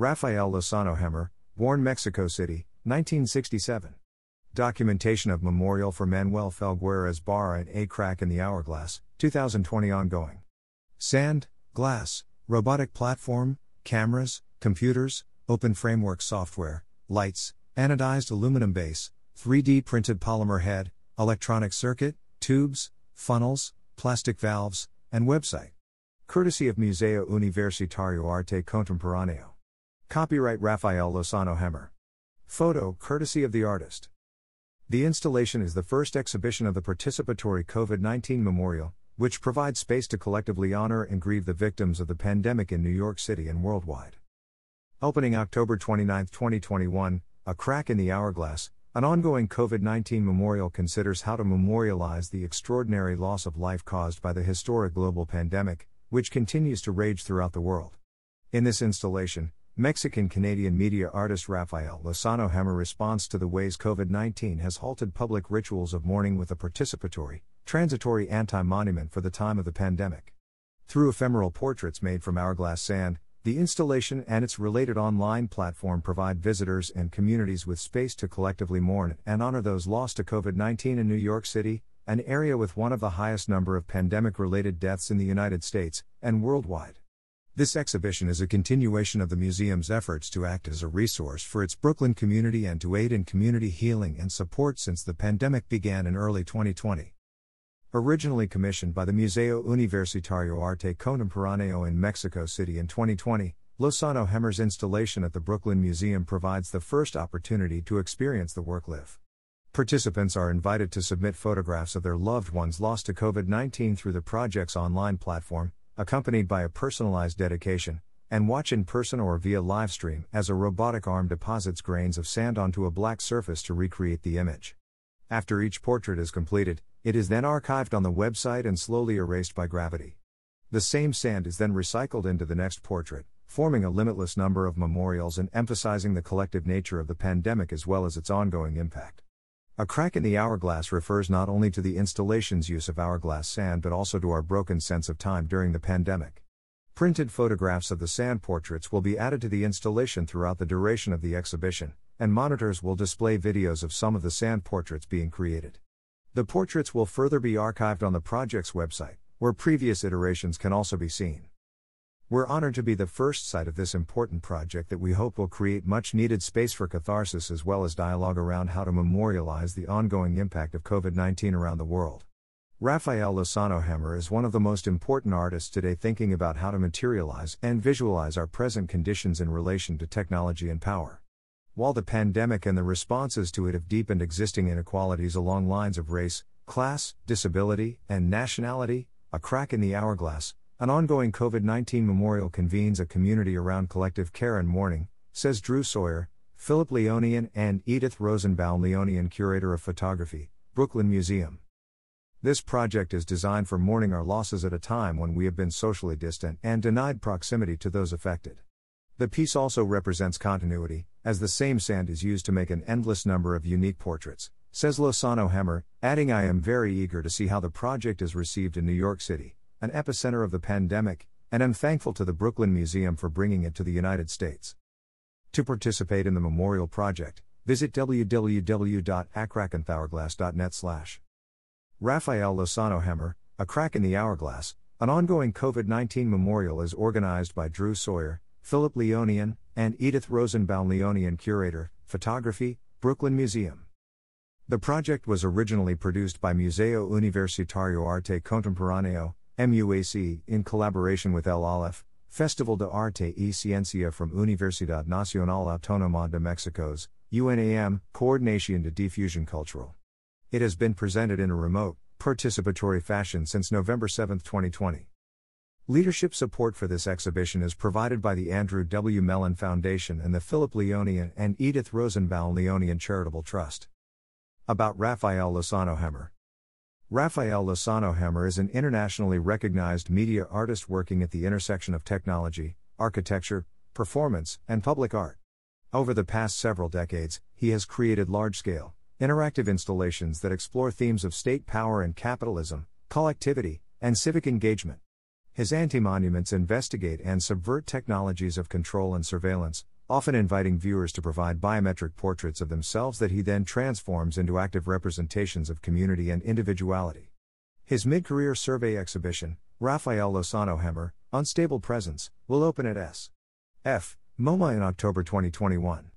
Rafael Lozano-Hemmer, born Mexico City, 1967. Documentation of memorial for Manuel Felgueras Barra at A Crack in the Hourglass, 2020 ongoing. Sand, glass, robotic platform, cameras, computers, open framework software, lights, anodized aluminum base, 3D printed polymer head, electronic circuit, tubes, funnels, plastic valves, and website. Courtesy of Museo Universitario Arte Contemporaneo. Copyright Rafael Lozano-Hemmer. Photo courtesy of the artist. The installation is the first exhibition of the participatory COVID-19 memorial, which provides space to collectively honor and grieve the victims of the pandemic in New York City and worldwide. Opening October 29, 2021, A Crack in the Hourglass, an ongoing COVID-19 memorial considers how to memorialize the extraordinary loss of life caused by the historic global pandemic, which continues to rage throughout the world. In this installation, Mexican-Canadian media artist Rafael Lozano-Hemmer responds to the ways COVID-19 has halted public rituals of mourning with a participatory, transitory anti-monument for the time of the pandemic. Through ephemeral portraits made from hourglass sand, the installation and its related online platform provide visitors and communities with space to collectively mourn and honor those lost to COVID-19 in New York City, an area with one of the highest number of pandemic-related deaths in the United States and worldwide. This exhibition is a continuation of the museum's efforts to act as a resource for its Brooklyn community and to aid in community healing and support since the pandemic began in early 2020. Originally commissioned by the Museo Universitario Arte Contemporaneo in Mexico City in 2020, Lozano-Hemmer's installation at the Brooklyn Museum provides the first opportunity to experience the work live. Participants are invited to submit photographs of their loved ones lost to COVID-19 through the project's online platform, accompanied by a personalized dedication, and watch in person or via livestream as a robotic arm deposits grains of sand onto a black surface to recreate the image. After each portrait is completed, it is then archived on the website and slowly erased by gravity. The same sand is then recycled into the next portrait, forming a limitless number of memorials and emphasizing the collective nature of the pandemic as well as its ongoing impact. A Crack in the Hourglass refers not only to the installation's use of hourglass sand but also to our broken sense of time during the pandemic. Printed photographs of the sand portraits will be added to the installation throughout the duration of the exhibition, and monitors will display videos of some of the sand portraits being created. The portraits will further be archived on the project's website, where previous iterations can also be seen. We're honored to be the first site of this important project that we hope will create much-needed space for catharsis as well as dialogue around how to memorialize the ongoing impact of COVID-19 around the world. Rafael Lozano-Hemmer is one of the most important artists today thinking about how to materialize and visualize our present conditions in relation to technology and power. While the pandemic and the responses to it have deepened existing inequalities along lines of race, class, disability, and nationality, A Crack in the Hourglass, an ongoing COVID-19 memorial convenes a community around collective care and mourning, says Drew Sawyer, Philip Leonian and Edith Rosenbaum Leonian, Curator of Photography, Brooklyn Museum. This project is designed for mourning our losses at a time when we have been socially distant and denied proximity to those affected. The piece also represents continuity, as the same sand is used to make an endless number of unique portraits, says Lozano-Hemmer, adding, "I am very eager to see how the project is received in New York City, an epicenter of the pandemic, and I'm thankful to the Brooklyn Museum for bringing it to the United States." To participate in the memorial project, visit www.acrackinthehourglass.net/. Rafael Lozano-Hemmer, A Crack in the Hourglass, an ongoing COVID-19 memorial is organized by Drew Sawyer, Philip Leonian, and Edith Rosenbaum Leonian, Curator, Photography, Brooklyn Museum. The project was originally produced by Museo Universitario Arte Contemporaneo, MUAC, in collaboration with El Aleph, Festival de Arte y Ciencia from Universidad Nacional Autónoma de Mexico's, UNAM, Coordinación de Difusión Cultural. It has been presented in a remote, participatory fashion since November 7, 2020. Leadership support for this exhibition is provided by the Andrew W. Mellon Foundation and the Philip Leonian and Edith Rosenbaum Leonian Charitable Trust. About Rafael Lozano-Hemmer. Rafael Lozano-Hemmer is an internationally recognized media artist working at the intersection of technology, architecture, performance, and public art. Over the past several decades, he has created large-scale, interactive installations that explore themes of state power and capitalism, collectivity, and civic engagement. His anti-monuments investigate and subvert technologies of control and surveillance, often inviting viewers to provide biometric portraits of themselves that he then transforms into active representations of community and individuality. His mid-career survey exhibition, Rafael Lozano-Hemmer, Unstable Presence, will open at S.F. MoMA in October 2021.